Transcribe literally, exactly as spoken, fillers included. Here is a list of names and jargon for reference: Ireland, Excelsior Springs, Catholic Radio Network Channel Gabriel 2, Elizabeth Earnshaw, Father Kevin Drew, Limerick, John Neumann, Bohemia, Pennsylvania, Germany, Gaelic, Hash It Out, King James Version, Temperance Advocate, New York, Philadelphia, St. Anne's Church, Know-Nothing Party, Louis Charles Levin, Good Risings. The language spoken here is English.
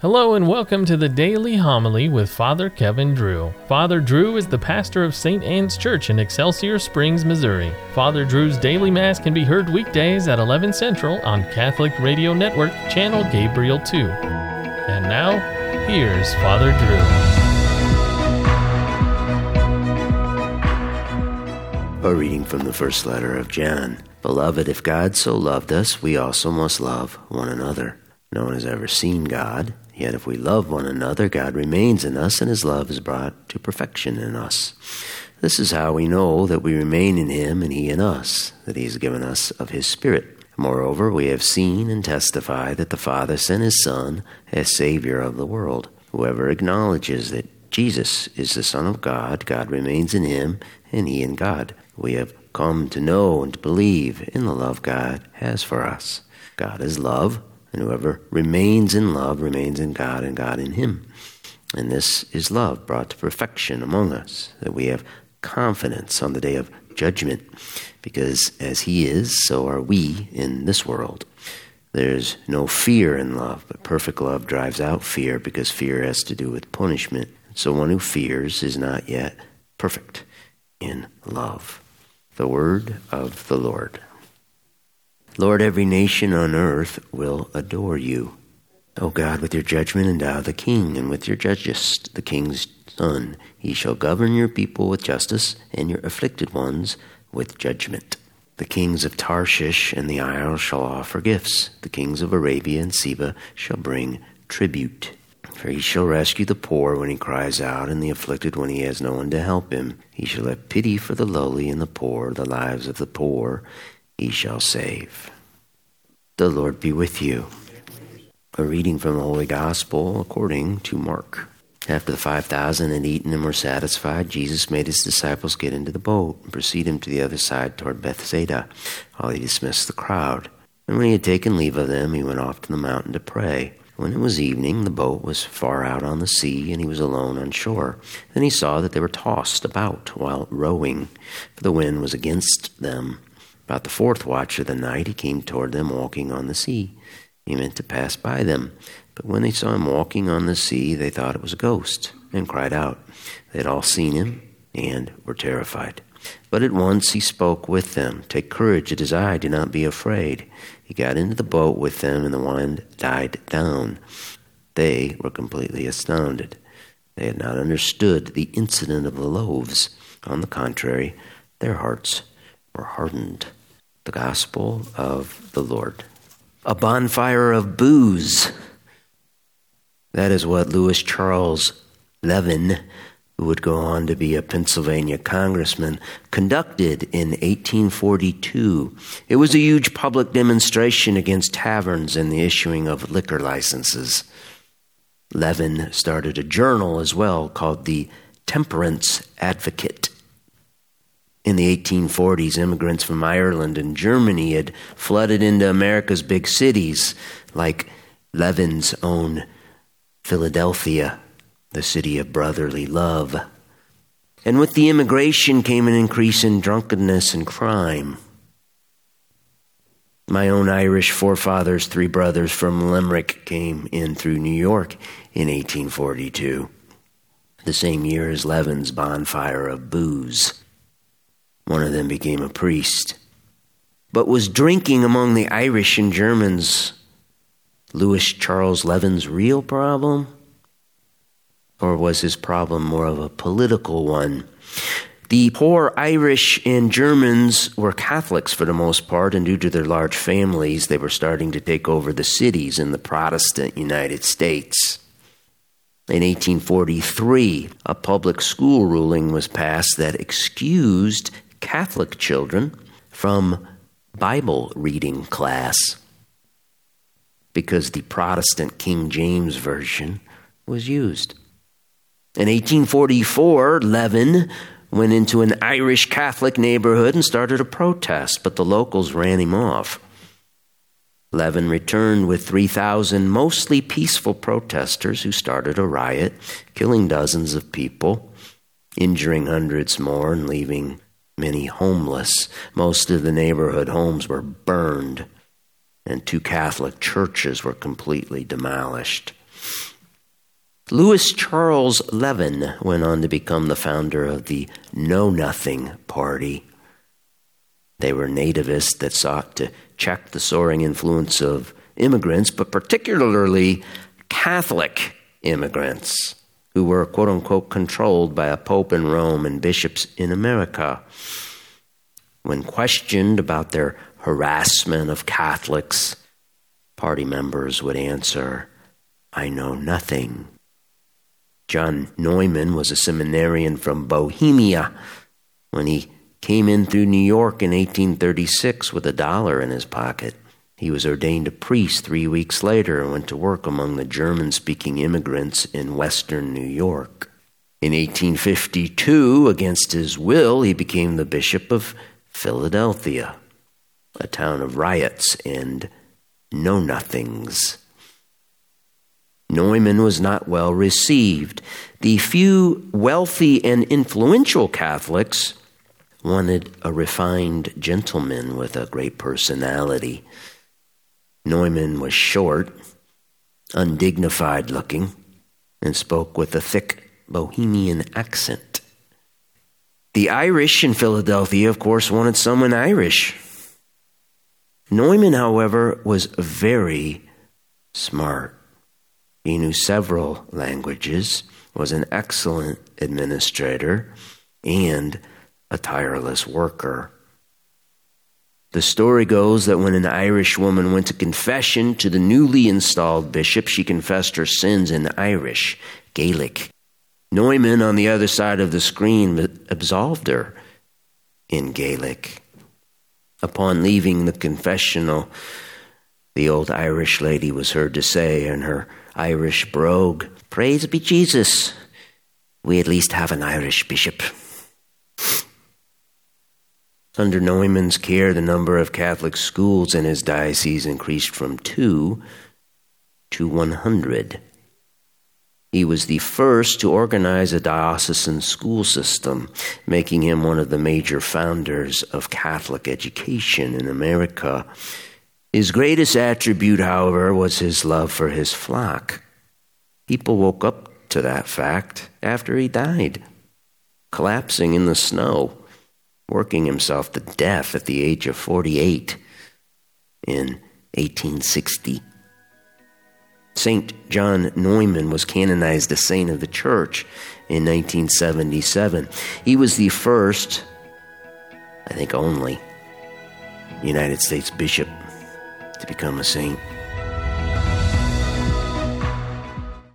Hello and welcome to the Daily Homily with Father Kevin Drew. Father Drew is the pastor of Saint Anne's Church in Excelsior Springs, Missouri. Father Drew's daily mass can be heard weekdays at eleven Central on Catholic Radio Network Channel Gabriel two. And now, here's Father Drew. A reading from the first letter of John. Beloved, if God so loved us, we also must love one another. No one has ever seen God. Yet if we love one another, God remains in us, and his love is brought to perfection in us. This is how we know that we remain in him and he in us, that he has given us of his Spirit. Moreover, we have seen and testify that the Father sent his Son as Savior of the world. Whoever acknowledges that Jesus is the Son of God, God remains in him and he in God. We have come to know and to believe in the love God has for us. God is love. And whoever remains in love remains in God and God in him. And this is love brought to perfection among us, that we have confidence on the day of judgment, because as he is, so are we in this world. There's no fear in love, but perfect love drives out fear, because fear has to do with punishment. So one who fears is not yet perfect in love. The word of the Lord. Lord, every nation on earth will adore you. O God, with your judgment endow the king, and with your justice the king's son. He shall govern your people with justice, and your afflicted ones with judgment. The kings of Tarshish and the isles shall offer gifts. The kings of Arabia and Seba shall bring tribute. For he shall rescue the poor when he cries out, and the afflicted when he has no one to help him. He shall have pity for the lowly and the poor, the lives of the poor he shall save. The Lord be with you. A reading from the Holy Gospel according to Mark. After the five thousand had eaten and were satisfied, Jesus made his disciples get into the boat and proceed him to the other side toward Bethsaida, while he dismissed the crowd. And when he had taken leave of them, he went off to the mountain to pray. When it was evening, the boat was far out on the sea, and he was alone on shore. Then he saw that they were tossed about while rowing, for the wind was against them. About the fourth watch of the night, he came toward them walking on the sea. He meant to pass by them, but when they saw him walking on the sea, they thought it was a ghost, and cried out. They had all seen him, and were terrified. But at once he spoke with them. Take courage, it is I, do not be afraid. He got into the boat with them, and the wind died down. They were completely astounded. They had not understood the incident of the loaves. On the contrary, their hearts were hardened. The Gospel of the Lord. A bonfire of booze. That is what Louis Charles Levin, who would go on to be a Pennsylvania congressman, conducted in eighteen forty-two. It was a huge public demonstration against taverns and the issuing of liquor licenses. Levin started a journal as well called the Temperance Advocate. In the eighteen forties, immigrants from Ireland and Germany had flooded into America's big cities, like Levin's own Philadelphia, the city of brotherly love. And with the immigration came an increase in drunkenness and crime. My own Irish forefathers, three brothers from Limerick, came in through New York in eighteen forty-two, the same year as Levin's bonfire of booze. One of them became a priest, but was drinking among the Irish and Germans. Louis Charles Levin's real problem? Or was his problem more of a political one? The poor Irish and Germans were Catholics for the most part, and due to their large families, they were starting to take over the cities in the Protestant United States. In eighteen forty-three, a public school ruling was passed that excused Catholic children from Bible reading class because the Protestant King James Version was used. In eighteen forty-four, Levin went into an Irish Catholic neighborhood and started a protest, but the locals ran him off. Levin returned with three thousand mostly peaceful protesters who started a riot, killing dozens of people, injuring hundreds more, and leaving many homeless. Most of the neighborhood homes were burned, and two Catholic churches were completely demolished. Louis Charles Levin went on to become the founder of the Know-Nothing Party. They were nativists that sought to check the soaring influence of immigrants, but particularly Catholic immigrants who were, quote-unquote, controlled by a pope in Rome and bishops in America. When questioned about their harassment of Catholics, party members would answer, "I know nothing." John Neumann was a seminarian from Bohemia when he came in through New York in eighteen thirty-six with a dollar in his pocket. He was ordained a priest three weeks later and went to work among the German-speaking immigrants in western New York. In eighteen fifty-two, against his will, he became the bishop of Philadelphia, a town of riots and know-nothings. Neumann was not well received. The few wealthy and influential Catholics wanted a refined gentleman with a great personality. Neumann was short, undignified looking, and spoke with a thick Bohemian accent. The Irish in Philadelphia, of course, wanted someone Irish. Neumann, however, was very smart. He knew several languages, was an excellent administrator, and a tireless worker. The story goes that when an Irish woman went to confession to the newly installed bishop, she confessed her sins in Irish, Gaelic. Neumann, on the other side of the screen, absolved her in Gaelic. Upon leaving the confessional, the old Irish lady was heard to say in her Irish brogue, "Praise be Jesus, we at least have an Irish bishop." Under Neumann's care, the number of Catholic schools in his diocese increased from two to one hundred. He was the first to organize a diocesan school system, making him one of the major founders of Catholic education in America. His greatest attribute, however, was his love for his flock. People woke up to that fact after he died, collapsing in the snow, working himself to death at the age of forty-eight in eighteen sixty. Saint John Neumann was canonized a saint of the church in nineteen seventy-seven. He was the first, I think only, United States bishop to become a saint.